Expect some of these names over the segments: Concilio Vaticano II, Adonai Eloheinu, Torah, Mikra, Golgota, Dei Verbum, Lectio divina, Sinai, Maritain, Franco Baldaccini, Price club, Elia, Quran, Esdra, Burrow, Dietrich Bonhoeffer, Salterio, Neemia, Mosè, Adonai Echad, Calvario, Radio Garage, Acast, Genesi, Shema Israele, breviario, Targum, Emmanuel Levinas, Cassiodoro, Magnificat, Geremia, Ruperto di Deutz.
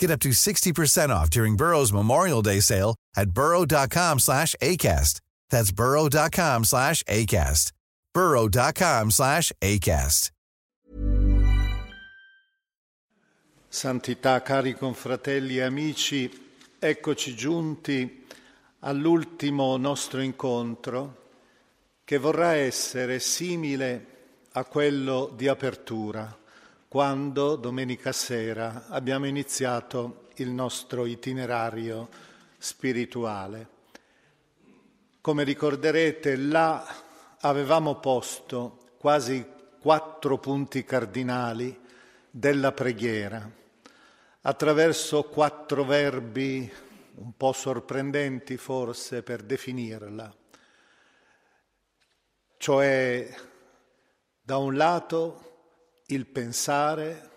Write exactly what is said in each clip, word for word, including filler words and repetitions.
Get up to sixty percent off during Burrow's Memorial Day sale at burrow dot com slash A cast. That's burrow dot com slash A cast. burrow dot com slash A cast. Santità, cari confratelli e amici, eccoci giunti all'ultimo nostro incontro che vorrà essere simile a quello di apertura, quando domenica sera abbiamo iniziato il nostro itinerario spirituale. Come ricorderete, là avevamo posto quasi quattro punti cardinali della preghiera, attraverso quattro verbi un po' sorprendenti forse per definirla, cioè da un lato il pensare,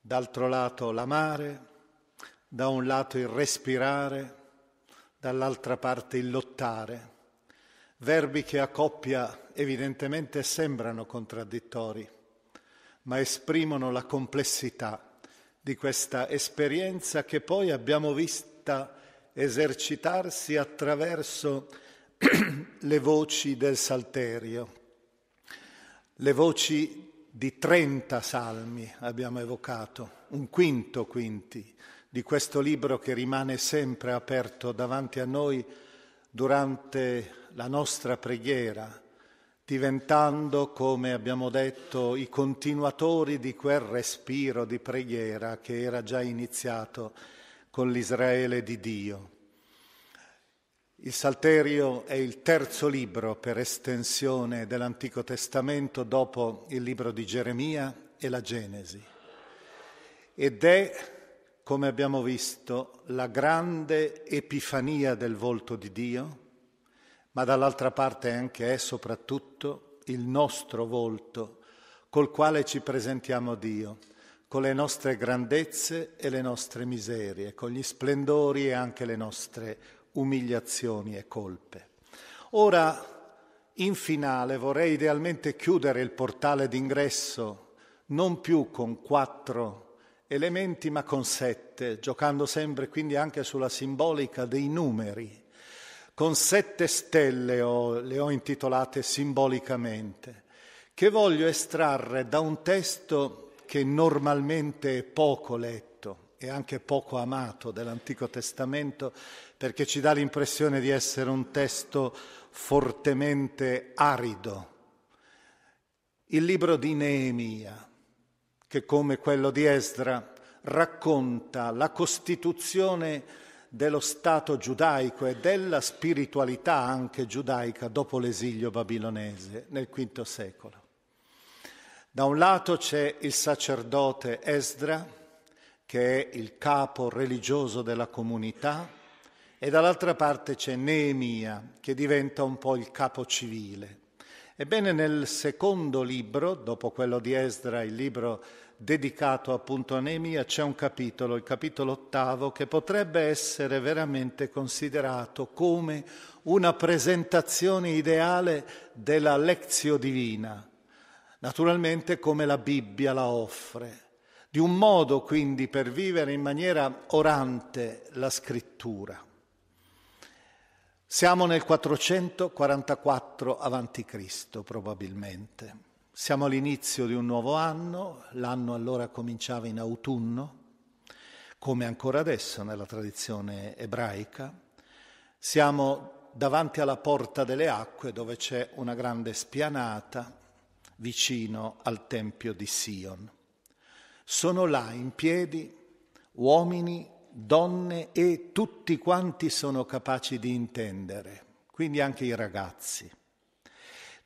d'altro lato l'amare, da un lato il respirare, dall'altra parte il lottare. Verbi che a coppia evidentemente sembrano contraddittori, ma esprimono la complessità di questa esperienza che poi abbiamo vista esercitarsi attraverso le voci del Salterio, le voci di trenta salmi abbiamo evocato, un quinto quinti di questo libro che rimane sempre aperto davanti a noi durante la nostra preghiera, diventando, come abbiamo detto, i continuatori di quel respiro di preghiera che era già iniziato con l'Israele di Dio. Il Salterio è il terzo libro per estensione dell'Antico Testamento dopo il libro di Geremia e la Genesi ed è, come abbiamo visto, la grande epifania del volto di Dio, ma dall'altra parte anche è soprattutto il nostro volto col quale ci presentiamo a Dio, con le nostre grandezze e le nostre miserie, con gli splendori e anche le nostre umiliazioni e colpe. Ora, in finale, vorrei idealmente chiudere il portale d'ingresso non più con quattro elementi, ma con sette, giocando sempre quindi anche sulla simbolica dei numeri. Con sette stelle ho, le ho intitolate simbolicamente, che voglio estrarre da un testo che normalmente è poco letto e anche poco amato dell'Antico Testamento, perché ci dà l'impressione di essere un testo fortemente arido. Il libro di Neemia, che come quello di Esdra racconta la costituzione dello Stato giudaico e della spiritualità anche giudaica dopo l'esilio babilonese nel quinto secolo. Da un lato c'è il sacerdote Esdra, che è il capo religioso della comunità, e dall'altra parte c'è Neemia, che diventa un po' il capo civile. Ebbene, nel secondo libro, dopo quello di Esdra, il libro dedicato appunto a Neemia, c'è un capitolo, il capitolo ottavo, che potrebbe essere veramente considerato come una presentazione ideale della Lectio divina, naturalmente come la Bibbia la offre, di un modo quindi per vivere in maniera orante la scrittura. Siamo nel quattrocentoquarantaquattro avanti Cristo probabilmente, siamo all'inizio di un nuovo anno, l'anno allora cominciava in autunno, come ancora adesso nella tradizione ebraica, siamo davanti alla porta delle acque dove c'è una grande spianata vicino al Tempio di Sion. Sono là in piedi uomini, donne e tutti quanti sono capaci di intendere, quindi anche i ragazzi.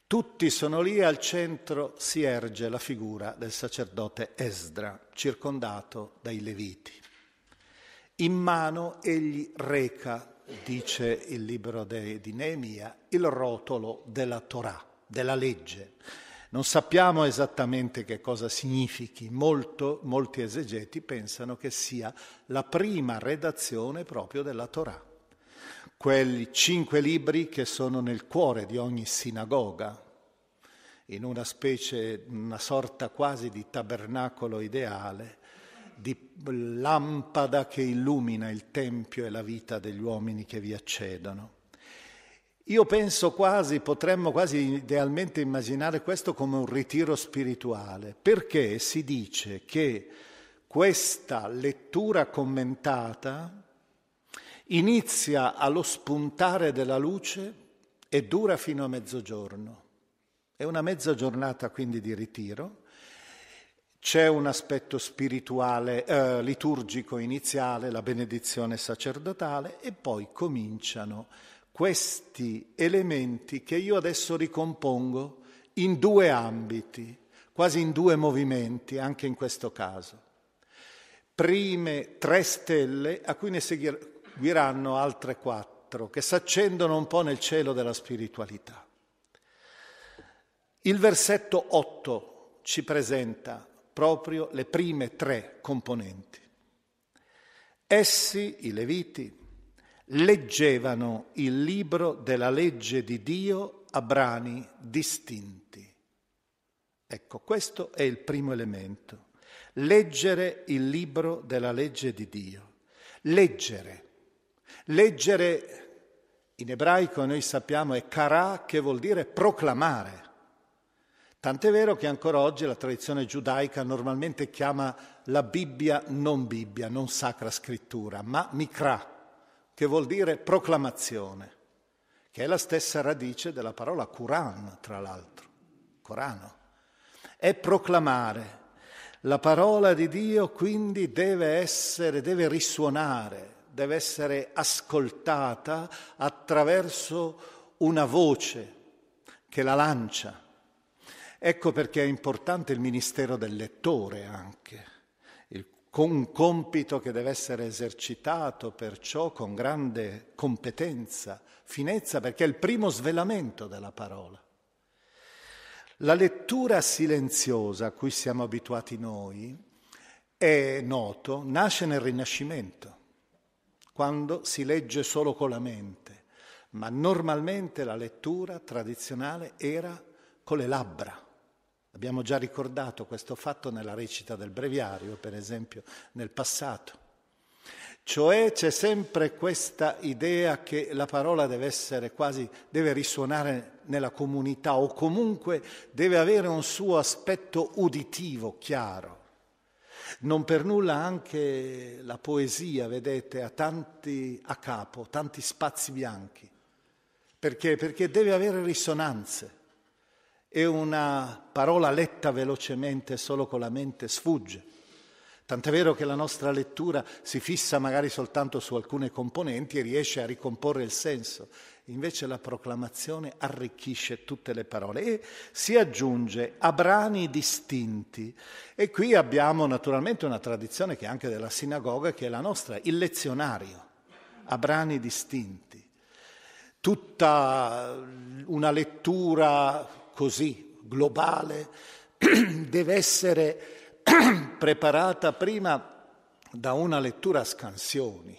Tutti sono lì e al centro si erge la figura del sacerdote Esdra, circondato dai Leviti. In mano egli reca, dice il libro de, di Neemia, il rotolo della Torah, della legge. Non sappiamo esattamente che cosa significhi, molto, molti esegeti pensano che sia la prima redazione proprio della Torah. Quelli cinque libri che sono nel cuore di ogni sinagoga, in una specie, una sorta quasi di tabernacolo ideale, di lampada che illumina il tempio e la vita degli uomini che vi accedono. Io penso quasi, potremmo quasi idealmente immaginare questo come un ritiro spirituale, perché si dice che questa lettura commentata inizia allo spuntare della luce e dura fino a mezzogiorno. È una mezza giornata quindi di ritiro. C'è un aspetto spirituale, eh, liturgico iniziale, la benedizione sacerdotale e poi cominciano questi elementi che io adesso ricompongo in due ambiti, quasi in due movimenti, anche in questo caso. Prime tre stelle a cui ne seguiranno altre quattro che si accendono un po' nel cielo della spiritualità. Il versetto otto ci presenta proprio le prime tre componenti. Essi, i Leviti, leggevano il libro della legge di Dio a brani distinti. Ecco, questo è il primo elemento. Leggere il libro della legge di Dio. Leggere. Leggere in ebraico noi sappiamo è karà, che vuol dire proclamare. Tant'è vero che ancora oggi la tradizione giudaica normalmente chiama la Bibbia non Bibbia, non sacra scrittura, ma mikra, che vuol dire proclamazione, che è la stessa radice della parola Quran, tra l'altro, Corano. È proclamare. La parola di Dio quindi deve essere, deve risuonare, deve essere ascoltata attraverso una voce che la lancia. Ecco perché è importante il ministero del lettore anche, il, con un compito che deve essere esercitato perciò con grande competenza, finezza, perché è il primo svelamento della parola. La lettura silenziosa a cui siamo abituati noi, è noto, nasce nel Rinascimento, quando si legge solo con la mente, ma normalmente la lettura tradizionale era con le labbra. Abbiamo già ricordato questo fatto nella recita del breviario, per esempio, nel passato. Cioè c'è sempre questa idea che la parola deve essere quasi, deve risuonare nella comunità o comunque deve avere un suo aspetto uditivo chiaro. Non per nulla anche la poesia, vedete, ha tanti a capo, tanti spazi bianchi. Perché? Perché deve avere risonanze. E una parola letta velocemente solo con la mente sfugge. Tant'è vero che la nostra lettura si fissa magari soltanto su alcune componenti e riesce a ricomporre il senso. Invece la proclamazione arricchisce tutte le parole e si aggiunge a brani distinti. E qui abbiamo naturalmente una tradizione che è anche della sinagoga, che è la nostra, il lezionario, a brani distinti. Tutta una lettura così globale deve essere preparata prima da una lettura a scansioni,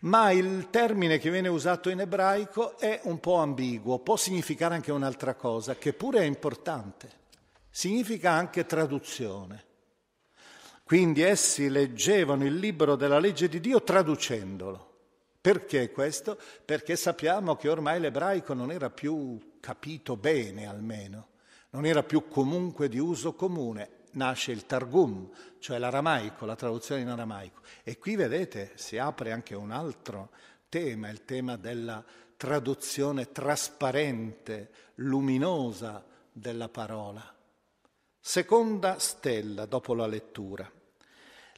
ma il termine che viene usato in ebraico è un po' ambiguo, può significare anche un'altra cosa che pure è importante, significa anche traduzione. Quindi essi leggevano il libro della legge di Dio traducendolo. Perché questo? Perché sappiamo che ormai l'ebraico non era più capito bene, almeno, non era più comunque di uso comune. Nasce il Targum, cioè l'aramaico, la traduzione in aramaico. E qui, vedete, si apre anche un altro tema, il tema della traduzione trasparente, luminosa della parola. Seconda stella dopo la lettura.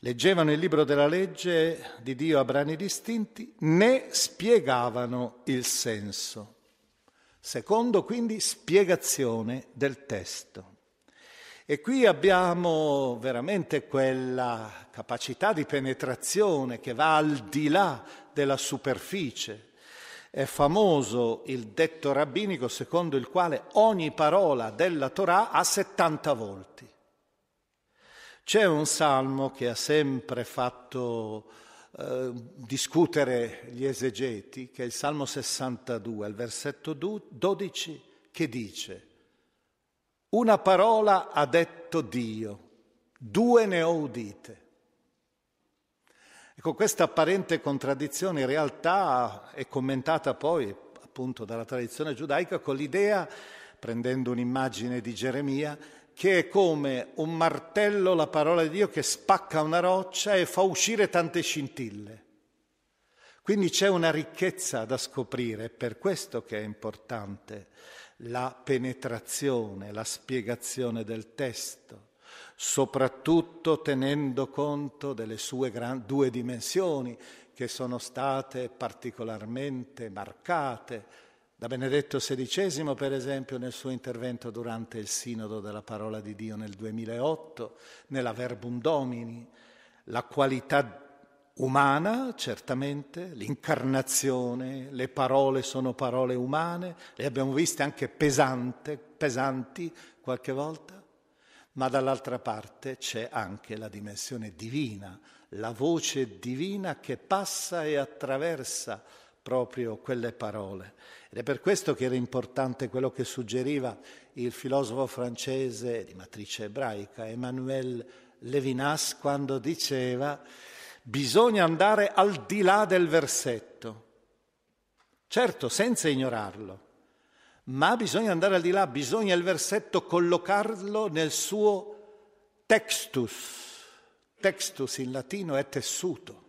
Leggevano il libro della legge di Dio a brani distinti, ne spiegavano il senso. Secondo, quindi, spiegazione del testo. E qui abbiamo veramente quella capacità di penetrazione che va al di là della superficie. È famoso il detto rabbinico secondo il quale ogni parola della Torah ha settanta volti. C'è un salmo che ha sempre fatto eh, discutere gli esegeti, che è il Salmo sessantadue, al versetto dodici, che dice: una parola ha detto Dio, due ne ho udite. Ecco, questa apparente contraddizione in realtà è commentata poi appunto dalla tradizione giudaica con l'idea, prendendo un'immagine di Geremia, che è come un martello la parola di Dio che spacca una roccia e fa uscire tante scintille. Quindi c'è una ricchezza da scoprire, è per questo che è importante la penetrazione, la spiegazione del testo, soprattutto tenendo conto delle sue gran- due dimensioni che sono state particolarmente marcate da Benedetto sedicesimo, per esempio, nel suo intervento durante il Sinodo della Parola di Dio nel duemilaotto, nella Verbum Domini, la qualità umana, certamente, l'incarnazione, le parole sono parole umane, le abbiamo viste anche pesante, pesanti qualche volta, ma dall'altra parte c'è anche la dimensione divina, la voce divina che passa e attraversa proprio quelle parole. Ed è per questo che era importante quello che suggeriva il filosofo francese di matrice ebraica Emmanuel Levinas quando diceva: bisogna andare al di là del versetto, certo senza ignorarlo, ma bisogna andare al di là, bisogna il versetto collocarlo nel suo textus. Textus in latino è tessuto,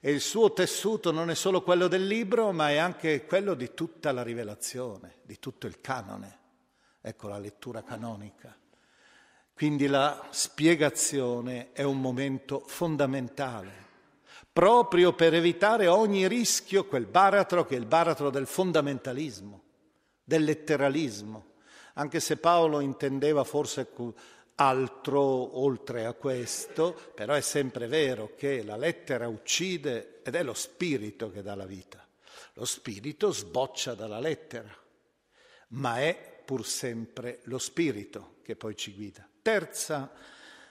e il suo tessuto non è solo quello del libro, ma è anche quello di tutta la rivelazione, di tutto il canone. Ecco la lettura canonica. Quindi la spiegazione è un momento fondamentale, proprio per evitare ogni rischio, quel baratro che è il baratro del fondamentalismo, del letteralismo. Anche se Paolo intendeva forse altro oltre a questo, però è sempre vero che la lettera uccide ed è lo spirito che dà la vita. Lo spirito sboccia dalla lettera, ma è pur sempre lo spirito che poi ci guida. Terza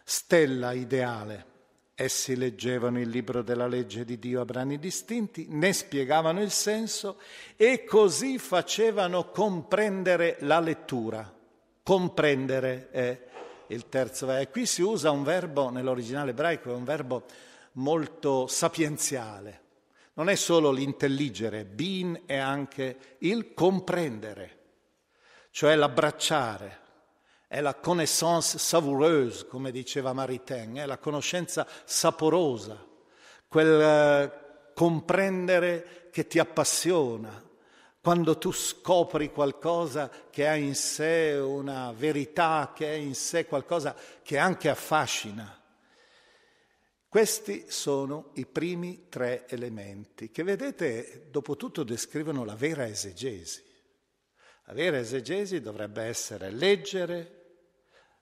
stella ideale. Essi leggevano il libro della legge di Dio a brani distinti, ne spiegavano il senso e così facevano comprendere la lettura. Comprendere è il terzo verbo. E qui si usa un verbo, nell'originale ebraico, è un verbo molto sapienziale. Non è solo l'intelligere, bin è anche il comprendere, cioè l'abbracciare. È la connaissance savoureuse, come diceva Maritain, è la conoscenza saporosa, quel comprendere che ti appassiona, quando tu scopri qualcosa che ha in sé una verità, che ha in sé qualcosa che anche affascina. Questi sono i primi tre elementi che, vedete, dopo tutto descrivono la vera esegesi. La vera esegesi dovrebbe essere leggere,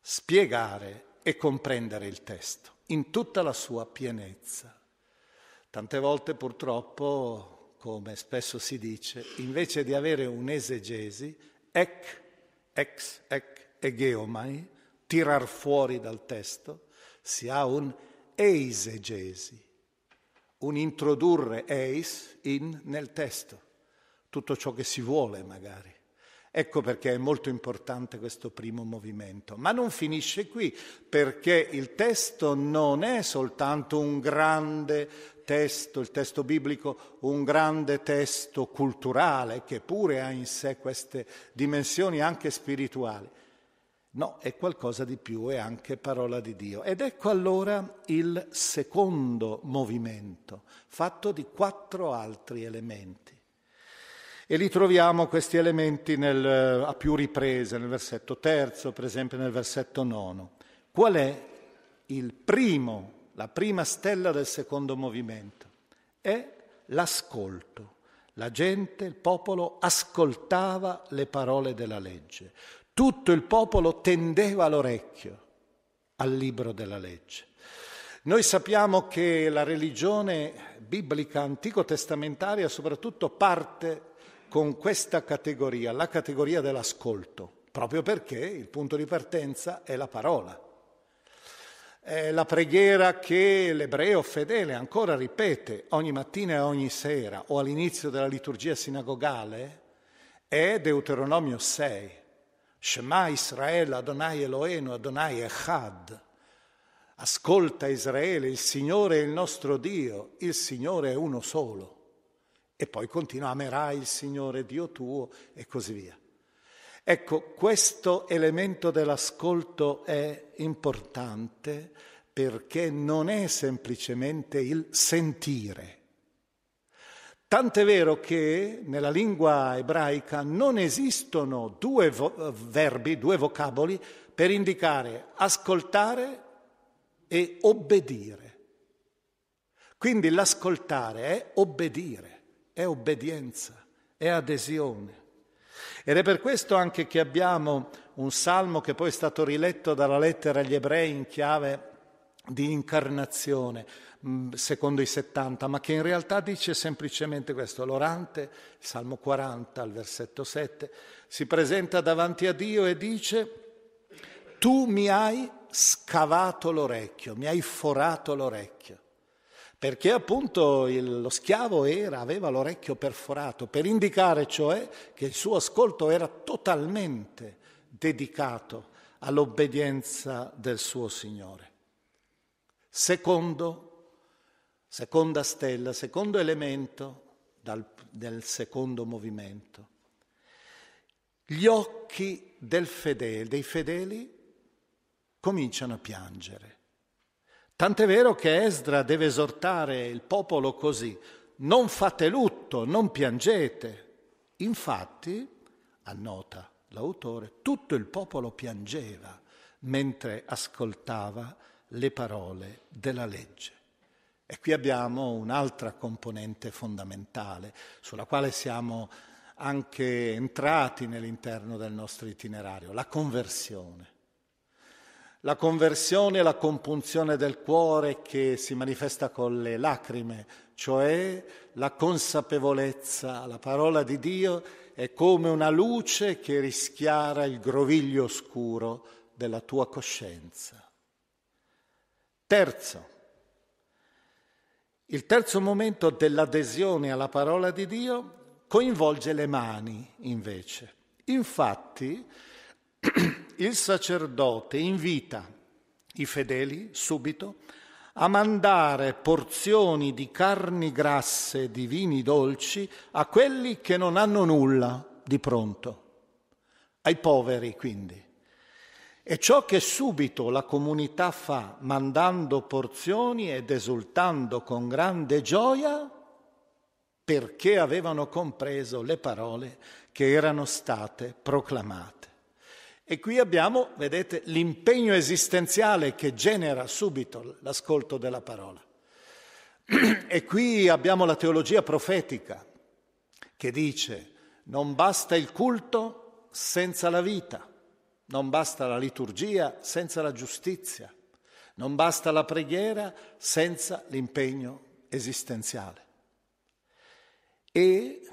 spiegare e comprendere il testo in tutta la sua pienezza. Tante volte purtroppo, come spesso si dice, invece di avere un'esegesi, ec, ex, ec, egeomai, tirar fuori dal testo, si ha un eisegesi, un introdurre eis in nel testo, tutto ciò che si vuole magari. Ecco perché è molto importante questo primo movimento. Ma non finisce qui, perché il testo non è soltanto un grande testo, il testo biblico, un grande testo culturale che pure ha in sé queste dimensioni anche spirituali. No, è qualcosa di più, è anche parola di Dio. Ed ecco allora il secondo movimento, fatto di quattro altri elementi. E li troviamo questi elementi nel, a più riprese, nel versetto terzo, per esempio nel versetto nono. Qual è il primo, la prima stella del secondo movimento? È l'ascolto. La gente, il popolo, ascoltava le parole della legge. Tutto il popolo tendeva l'orecchio al libro della legge. Noi sappiamo che la religione biblica antico-testamentaria soprattutto parte con questa categoria, la categoria dell'ascolto, proprio perché il punto di partenza è la parola. È la preghiera che l'ebreo fedele ancora ripete ogni mattina e ogni sera, o all'inizio della liturgia sinagogale, è Deuteronomio sei. Shema Israele, Adonai Eloheinu, Adonai Echad. Ascolta Israele, il Signore è il nostro Dio, il Signore è uno solo. E poi continua, amerai il Signore Dio tuo e così via. Ecco, questo elemento dell'ascolto è importante perché non è semplicemente il sentire. Tant'è vero che nella lingua ebraica non esistono due vo- verbi, due vocaboli per indicare ascoltare e obbedire. Quindi l'ascoltare è obbedire, è obbedienza, è adesione. Ed è per questo anche che abbiamo un salmo che poi è stato riletto dalla lettera agli ebrei in chiave di incarnazione, secondo i settanta, ma che in realtà dice semplicemente questo. L'orante, Salmo quaranta, al versetto sette, si presenta davanti a Dio e dice: tu mi hai scavato l'orecchio, mi hai forato l'orecchio, perché appunto il, lo schiavo era, aveva l'orecchio perforato, per indicare cioè che il suo ascolto era totalmente dedicato all'obbedienza del suo Signore. Secondo Seconda stella, secondo elemento dal, del secondo movimento. Gli occhi del fedele, dei fedeli cominciano a piangere. Tant'è vero che Esdra deve esortare il popolo così: non fate lutto, non piangete. Infatti, annota l'autore, tutto il popolo piangeva mentre ascoltava le parole della legge. E qui abbiamo un'altra componente fondamentale, sulla quale siamo anche entrati nell'interno del nostro itinerario, la conversione. La conversione è la compunzione del cuore che si manifesta con le lacrime, cioè la consapevolezza, la parola di Dio è come una luce che rischiara il groviglio oscuro della tua coscienza. Terzo. Il terzo momento dell'adesione alla parola di Dio coinvolge le mani, invece. Infatti, il sacerdote invita i fedeli, subito, a mandare porzioni di carni grasse e di vini dolci a quelli che non hanno nulla di pronto, ai poveri, quindi. E ciò che subito la comunità fa, mandando porzioni ed esultando con grande gioia, perché avevano compreso le parole che erano state proclamate. E qui abbiamo, vedete, l'impegno esistenziale che genera subito l'ascolto della parola. E qui abbiamo la teologia profetica che dice: non basta il culto senza la vita. Non basta la liturgia senza la giustizia, non basta la preghiera senza l'impegno esistenziale. E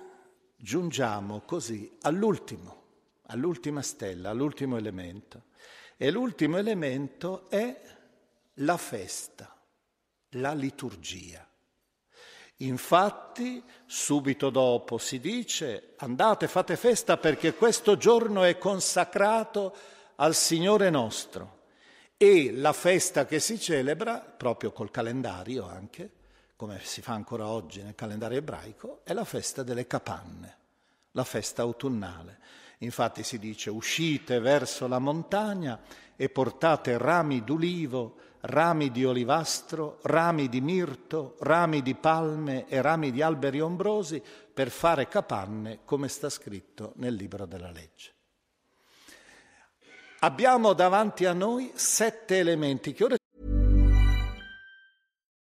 giungiamo così all'ultimo, all'ultima stella, all'ultimo elemento. E l'ultimo elemento è la festa, la liturgia. Infatti, subito dopo si dice: andate, fate festa perché questo giorno è consacrato al Signore nostro. E la festa che si celebra, proprio col calendario anche, come si fa ancora oggi nel calendario ebraico, è la festa delle capanne, la festa autunnale. Infatti si dice: uscite verso la montagna e portate rami d'ulivo, rami di olivastro, rami di mirto, rami di palme e rami di alberi ombrosi per fare capanne, come sta scritto nel libro della legge. Abbiamo davanti a noi sette elementi che ora...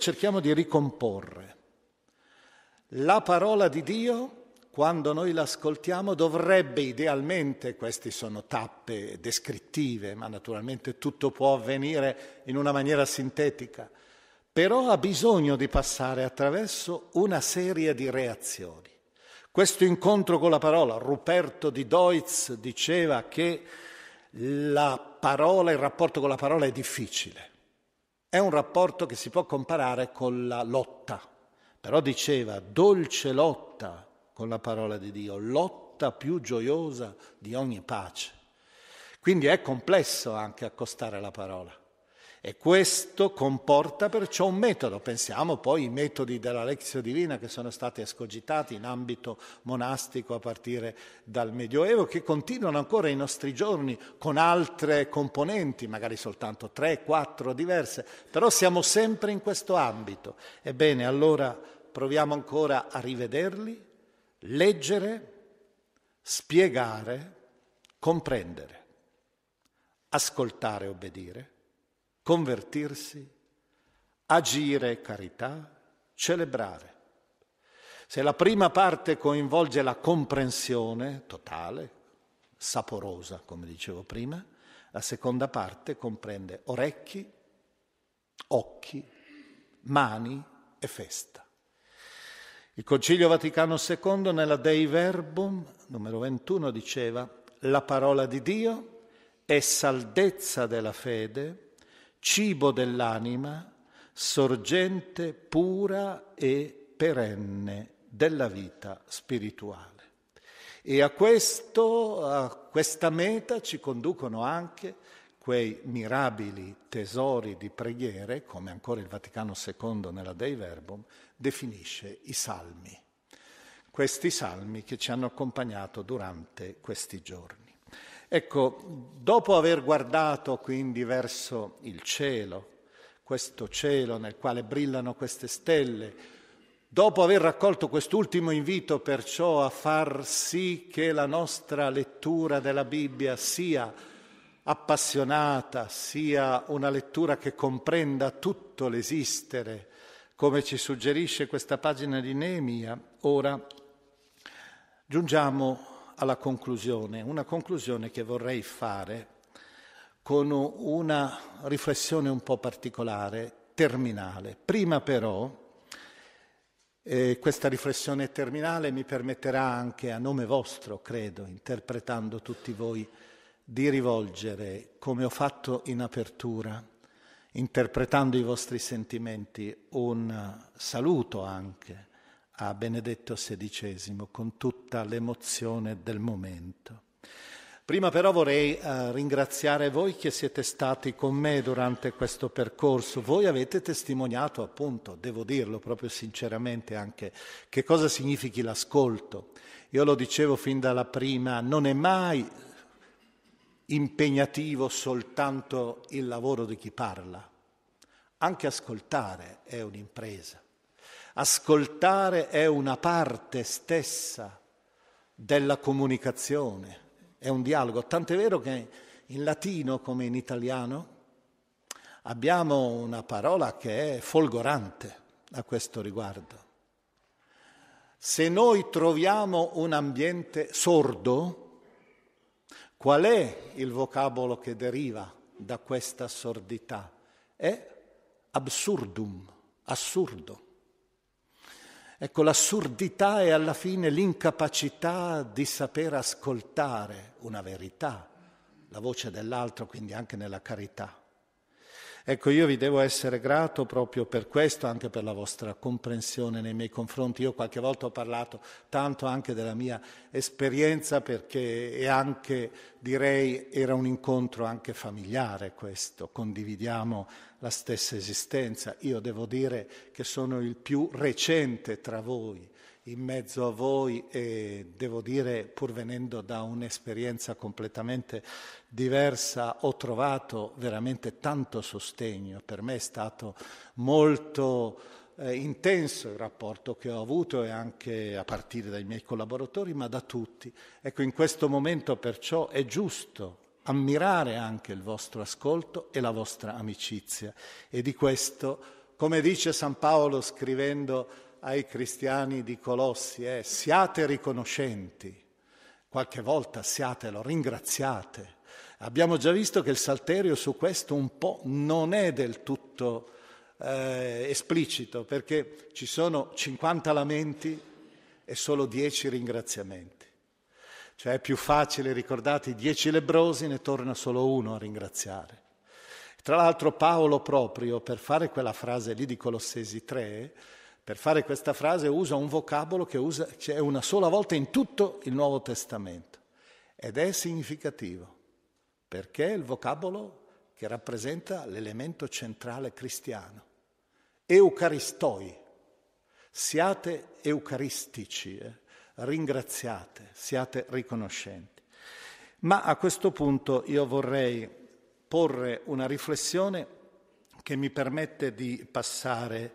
Cerchiamo di ricomporre. La parola di Dio, quando noi l'ascoltiamo, dovrebbe idealmente, queste sono tappe descrittive, ma naturalmente tutto può avvenire in una maniera sintetica, però ha bisogno di passare attraverso una serie di reazioni. Questo incontro con la parola, Ruperto di Deutz diceva che la parola, il rapporto con la parola è difficile. È un rapporto che si può comparare con la lotta, però diceva dolce lotta con la parola di Dio, lotta più gioiosa di ogni pace. Quindi è complesso anche accostare la parola e questo comporta perciò un metodo. Pensiamo poi ai metodi della Lectio divina che sono stati escogitati in ambito monastico a partire dal Medioevo, che continuano ancora i nostri giorni con altre componenti, magari soltanto tre, quattro diverse, però siamo sempre in questo ambito. Ebbene, allora proviamo ancora a rivederli, leggere, spiegare, comprendere, ascoltare e obbedire, convertirsi, agire carità, celebrare. Se la prima parte coinvolge la comprensione totale, saporosa, come dicevo prima, la seconda parte comprende orecchi, occhi, mani e festa. Il Concilio Vaticano secondo nella Dei Verbum, numero ventuno, diceva: la parola di Dio è saldezza della fede, cibo dell'anima, sorgente pura e perenne della vita spirituale. E a questo, a questa meta ci conducono anche quei mirabili tesori di preghiere, come ancora il Vaticano secondo nella Dei Verbum definisce i salmi, questi salmi che ci hanno accompagnato durante questi giorni. Ecco, dopo aver guardato quindi verso il cielo, questo cielo nel quale brillano queste stelle, dopo aver raccolto quest'ultimo invito perciò a far sì che la nostra lettura della Bibbia sia appassionata, sia una lettura che comprenda tutto l'esistere, come ci suggerisce questa pagina di Neemia, ora giungiamo alla conclusione, una conclusione che vorrei fare con una riflessione un po' particolare, terminale. Prima però, eh, questa riflessione terminale mi permetterà anche a nome vostro, credo, interpretando tutti voi, di rivolgere, come ho fatto in apertura, interpretando i vostri sentimenti, un saluto anche a Benedetto sedicesimo con tutta l'emozione del momento. Prima però vorrei eh, ringraziare voi che siete stati con me durante questo percorso. Voi avete testimoniato, appunto, devo dirlo proprio sinceramente anche, che cosa significhi l'ascolto. Io lo dicevo fin dalla prima, non è mai impegnativo soltanto il lavoro di chi parla. Anche ascoltare è un'impresa. Ascoltare è una parte stessa della comunicazione. È un dialogo, tant'è vero che in latino come in italiano abbiamo una parola che è folgorante a questo riguardo. Se noi troviamo un ambiente sordo, qual è il vocabolo che deriva da questa sordità? È absurdum, assurdo. Ecco, l'assurdità è alla fine l'incapacità di saper ascoltare una verità, la voce dell'altro, quindi anche nella carità. Ecco, io vi devo essere grato proprio per questo, anche per la vostra comprensione nei miei confronti. Io qualche volta ho parlato tanto anche della mia esperienza, perché è anche, direi, era un incontro anche familiare questo, condividiamo la stessa esistenza. Io devo dire che sono il più recente tra voi, in mezzo a voi, e devo dire, pur venendo da un'esperienza completamente diversa, ho trovato veramente tanto sostegno. Per me è stato molto eh, intenso il rapporto che ho avuto, e anche a partire dai miei collaboratori, ma da tutti. Ecco, in questo momento perciò è giusto ammirare anche il vostro ascolto e la vostra amicizia. E di questo, come dice San Paolo scrivendo ai cristiani di Colossi, eh, siate riconoscenti, qualche volta siatelo, ringraziate. Abbiamo già visto che il Salterio su questo un po' non è del tutto eh, esplicito, perché ci sono cinquanta lamenti e solo dieci ringraziamenti. Cioè è più facile, ricordate, i dieci lebbrosi, ne torna solo uno a ringraziare. Tra l'altro Paolo proprio, per fare quella frase lì di Colossesi tre, per fare questa frase usa un vocabolo che usa, c'è una sola volta in tutto il Nuovo Testamento, ed è significativo, perché è il vocabolo che rappresenta l'elemento centrale cristiano. Eucaristoi, siate eucaristici, eh? Ringraziate, siate riconoscenti. Ma a questo punto io vorrei porre una riflessione che mi permette di passare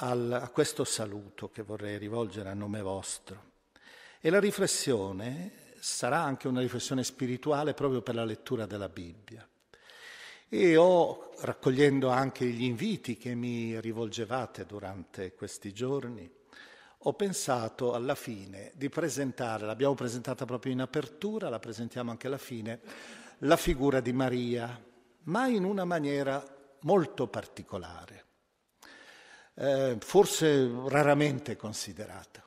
a questo saluto che vorrei rivolgere a nome vostro. E la riflessione sarà anche una riflessione spirituale proprio per la lettura della Bibbia. E ho, raccogliendo anche gli inviti che mi rivolgevate durante questi giorni, ho pensato alla fine di presentare, l'abbiamo presentata proprio in apertura, la presentiamo anche alla fine, la figura di Maria, ma in una maniera molto particolare. Eh, forse raramente considerata,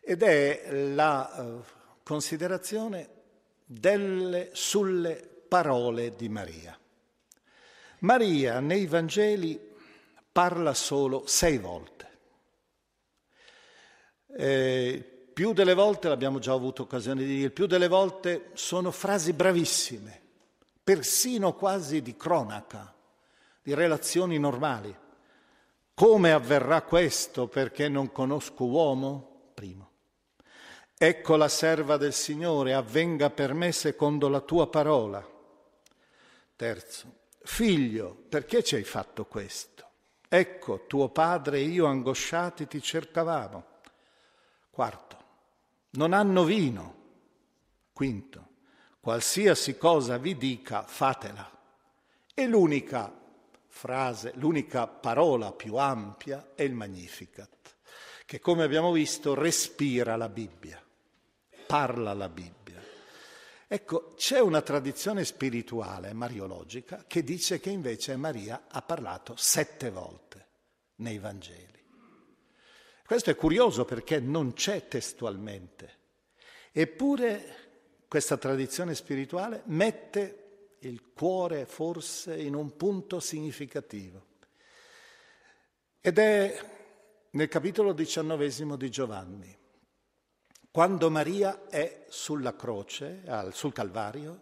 ed è la eh, considerazione delle, sulle parole di Maria. Maria nei Vangeli parla solo sei volte. Eh, più delle volte, l'abbiamo già avuto occasione di dire, più delle volte sono frasi bravissime, persino quasi di cronaca, di relazioni normali. Come avverrà questo, perché non conosco uomo? Primo. Ecco la serva del Signore, avvenga per me secondo la tua parola. Terzo. Figlio, perché ci hai fatto questo? Ecco, tuo padre e io angosciati ti cercavamo. Quarto. Non hanno vino. Quinto. Qualsiasi cosa vi dica, fatela. E l'unica frase, l'unica parola più ampia è il Magnificat, che come abbiamo visto respira la Bibbia, parla la Bibbia. Ecco, c'è una tradizione spirituale mariologica che dice che invece Maria ha parlato sette volte nei Vangeli. Questo è curioso perché non c'è testualmente, eppure questa tradizione spirituale mette il cuore forse in un punto significativo, ed è nel capitolo diciannovesimo di Giovanni, Quando Maria è sulla croce, sul Calvario,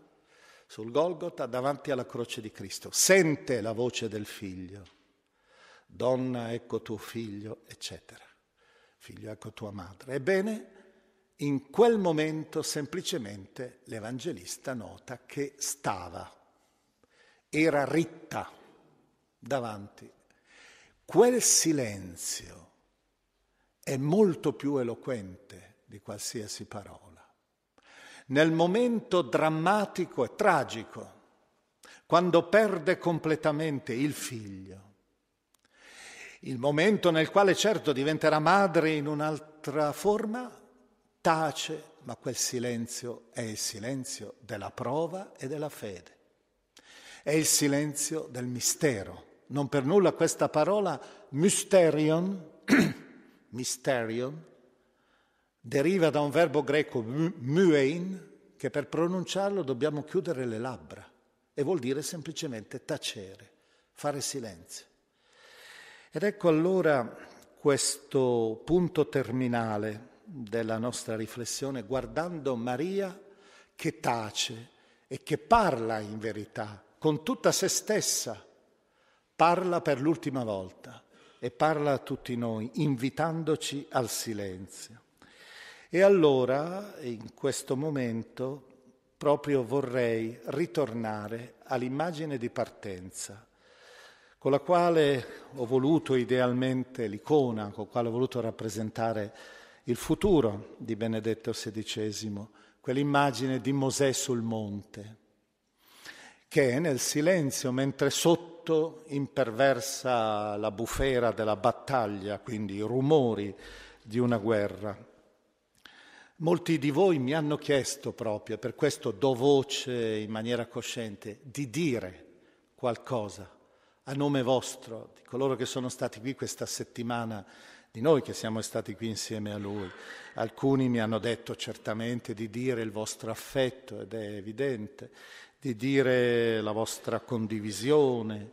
sul Golgota, davanti alla croce di Cristo, sente la voce del figlio, donna ecco tuo figlio, eccetera, figlio ecco tua madre. Ebbene, in quel momento semplicemente l'evangelista nota che stava, era ritta davanti. Quel silenzio è molto più eloquente di qualsiasi parola. Nel momento drammatico e tragico, quando perde completamente il figlio, il momento nel quale certo diventerà madre in un'altra forma, tace, ma quel silenzio è il silenzio della prova e della fede. È il silenzio del mistero. Non per nulla questa parola mysterion, mysterion, deriva da un verbo greco muein, che per pronunciarlo dobbiamo chiudere le labbra e vuol dire semplicemente tacere, fare silenzio. Ed ecco allora questo punto terminale della nostra riflessione, guardando Maria che tace e che parla in verità con tutta se stessa, parla per l'ultima volta e parla a tutti noi, invitandoci al silenzio. E allora, in questo momento, proprio vorrei ritornare all'immagine di partenza, con la quale ho voluto idealmente, l'icona con la quale ho voluto rappresentare il futuro di Benedetto sedicesimo, quell'immagine di Mosè sul monte, che è nel silenzio, mentre sotto imperversa la bufera della battaglia, quindi i rumori di una guerra. Molti di voi mi hanno chiesto proprio, per questo do voce in maniera cosciente, di dire qualcosa a nome vostro, di coloro che sono stati qui questa settimana, di noi che siamo stati qui insieme a lui. Alcuni mi hanno detto certamente di dire il vostro affetto, ed è evidente, di dire la vostra condivisione,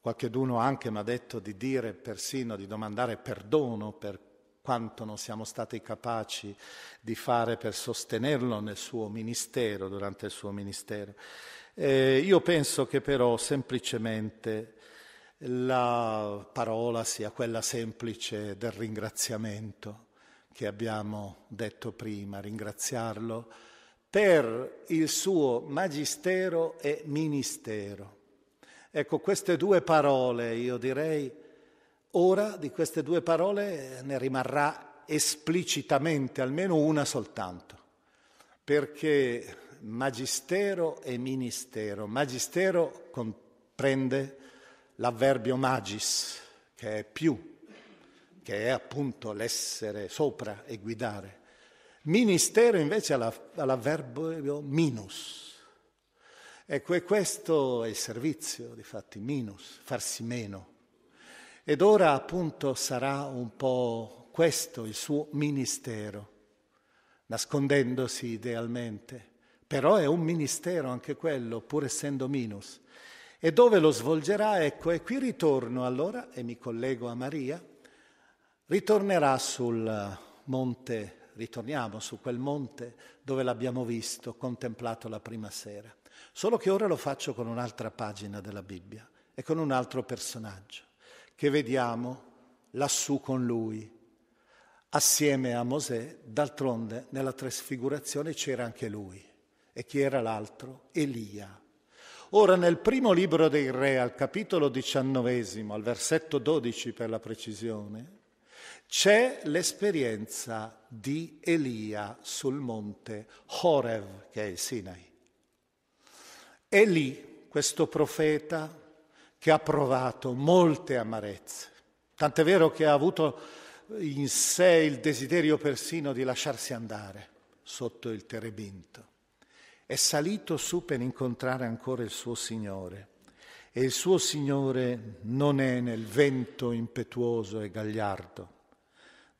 qualcheduno anche mi ha detto di dire persino, di domandare perdono per quanto non siamo stati capaci di fare per sostenerlo nel suo ministero, durante il suo ministero. Eh, io penso che però semplicemente la parola sia quella semplice del ringraziamento che abbiamo detto prima, ringraziarlo per il suo magistero e ministero. Ecco, queste due parole, io direi, ora di queste due parole ne rimarrà esplicitamente almeno una soltanto, perché magistero e ministero. Magistero comprende l'avverbio magis, che è più, che è appunto l'essere sopra e guidare. Ministero invece ha l'avverbio minus. Ecco, e questo è il servizio, difatti, minus, farsi meno. Ed ora appunto sarà un po' questo il suo ministero, nascondendosi idealmente. Però è un ministero anche quello, pur essendo minus. E dove lo svolgerà? Ecco, e qui ritorno allora, e mi collego a Maria, ritornerà sul monte, ritorniamo su quel monte dove l'abbiamo visto, contemplato la prima sera. Solo che ora lo faccio con un'altra pagina della Bibbia e con un altro personaggio, che vediamo lassù con lui, assieme a Mosè. D'altronde nella trasfigurazione c'era anche lui. E chi era l'altro? Elia. Ora, nel primo libro dei Re, al capitolo diciannovesimo, al versetto dodici per la precisione, c'è l'esperienza di Elia sul monte Horeb, che è il Sinai. È lì questo profeta che ha provato molte amarezze, tant'è vero che ha avuto in sé il desiderio persino di lasciarsi andare sotto il terebinto. È salito su per incontrare ancora il suo Signore, e il suo Signore non è nel vento impetuoso e gagliardo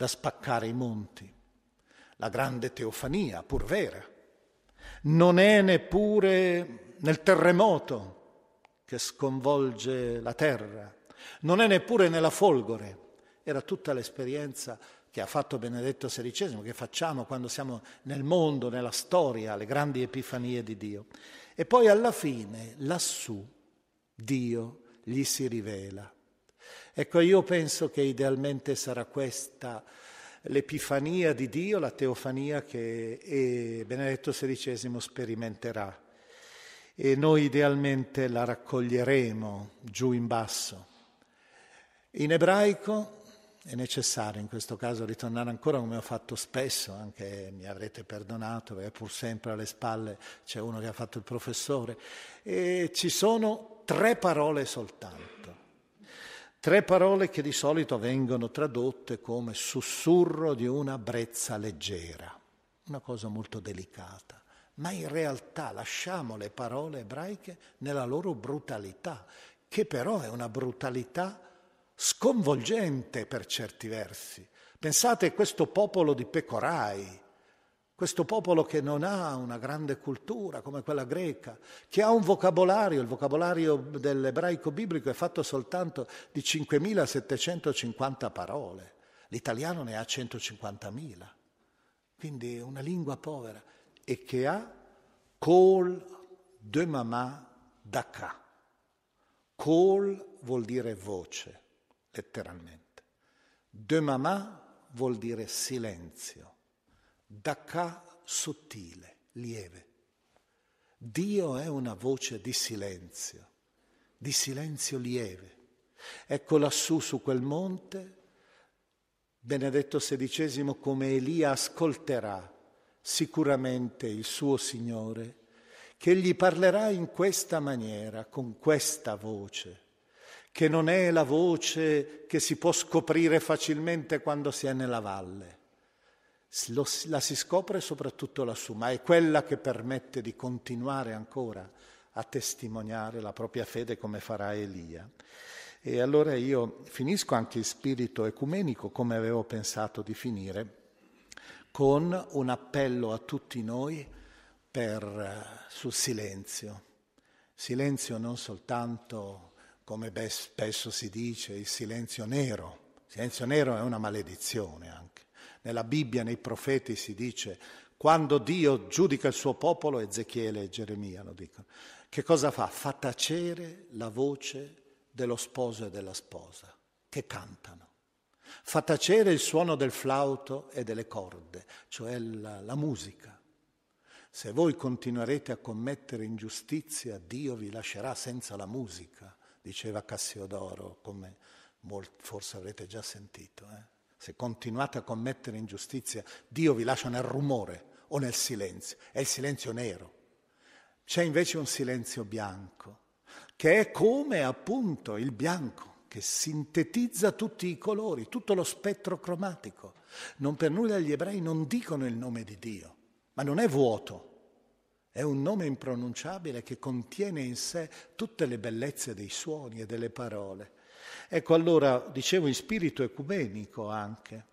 da spaccare i monti, la grande teofania pur vera, non è neppure nel terremoto che sconvolge la terra, non è neppure nella folgore. Era tutta l'esperienza che ha fatto Benedetto sedicesimo, che facciamo quando siamo nel mondo, nella storia, le grandi epifanie di Dio. E poi alla fine, lassù, Dio gli si rivela. Ecco, io penso che idealmente sarà questa l'epifania di Dio, la teofania che Benedetto sedicesimo sperimenterà. E noi idealmente la raccoglieremo giù in basso. In ebraico è necessario in questo caso ritornare ancora, come ho fatto spesso, anche mi avrete perdonato, perché pur sempre alle spalle c'è uno che ha fatto il professore, e ci sono tre parole soltanto, tre parole che di solito vengono tradotte come sussurro di una brezza leggera, una cosa molto delicata, ma in realtà lasciamo le parole ebraiche nella loro brutalità, che però è una brutalità sconvolgente per certi versi. Pensate a questo popolo di pecorai, questo popolo che non ha una grande cultura come quella greca, che ha un vocabolario, il vocabolario dell'ebraico biblico è fatto soltanto di cinquemilasettecentocinquanta parole, l'italiano ne ha centocinquantamila, quindi è una lingua povera e che ha kol de mamà daka. Kol vuol dire voce, letteralmente. De mamà vuol dire silenzio. Dacà sottile, lieve. Dio è una voce di silenzio, di silenzio lieve. Ecco lassù su quel monte, Benedetto sedicesimo come Elia ascolterà sicuramente il suo Signore che gli parlerà in questa maniera, con questa voce, che non è la voce che si può scoprire facilmente quando si è nella valle. Lo, la si scopre soprattutto lassù, ma è quella che permette di continuare ancora a testimoniare la propria fede come farà Elia. E allora io finisco anche in spirito ecumenico, come avevo pensato di finire, con un appello a tutti noi per, sul silenzio. Silenzio non soltanto, come spesso si dice, il silenzio nero. Il silenzio nero è una maledizione anche. Nella Bibbia, nei profeti si dice, quando Dio giudica il suo popolo, Ezechiele e Geremia lo dicono, che cosa fa? Fa tacere la voce dello sposo e della sposa, che cantano. Fa tacere il suono del flauto e delle corde, cioè la, la musica. Se voi continuerete a commettere ingiustizia, Dio vi lascerà senza la musica. Diceva Cassiodoro, come molti, forse avrete già sentito, eh? Se continuate a commettere ingiustizia, Dio vi lascia nel rumore o nel silenzio. È il silenzio nero. C'è invece un silenzio bianco, che è come appunto il bianco, che sintetizza tutti i colori, tutto lo spettro cromatico. Non per nulla gli ebrei non dicono il nome di Dio, ma non è vuoto. È un nome impronunciabile che contiene in sé tutte le bellezze dei suoni e delle parole. Ecco allora, dicevo in spirito ecumenico anche,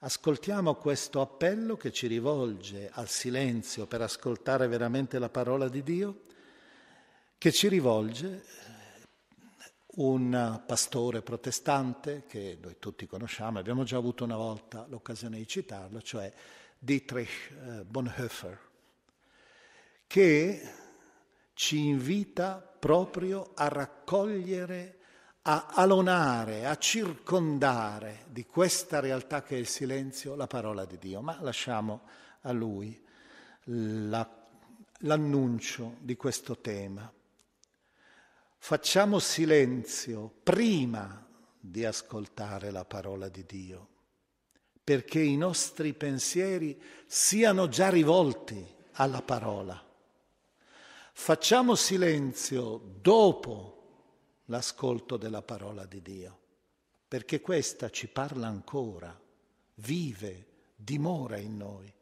ascoltiamo questo appello che ci rivolge al silenzio per ascoltare veramente la parola di Dio, che ci rivolge un pastore protestante che noi tutti conosciamo, abbiamo già avuto una volta l'occasione di citarlo, cioè Dietrich Bonhoeffer, che ci invita proprio a raccogliere, a alonare, a circondare di questa realtà che è il silenzio, la parola di Dio. Ma lasciamo a lui la, l'annuncio di questo tema. Facciamo silenzio prima di ascoltare la parola di Dio, perché i nostri pensieri siano già rivolti alla parola. Facciamo silenzio dopo l'ascolto della parola di Dio, perché questa ci parla ancora, vive, dimora in noi.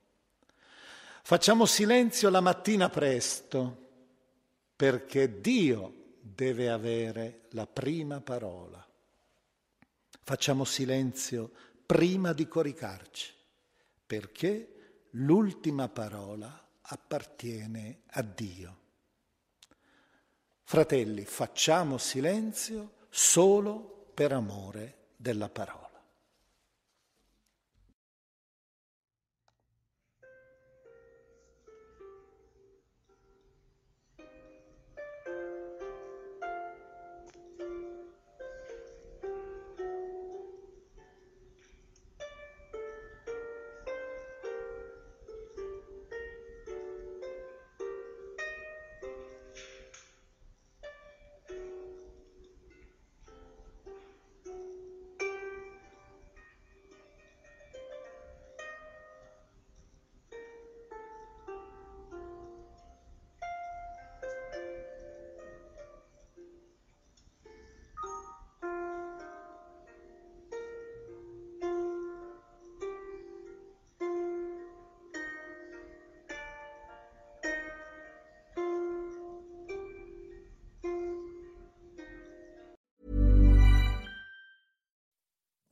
Facciamo silenzio la mattina presto, perché Dio deve avere la prima parola. Facciamo silenzio prima di coricarci, perché l'ultima parola appartiene a Dio. Fratelli, facciamo silenzio solo per amore della parola.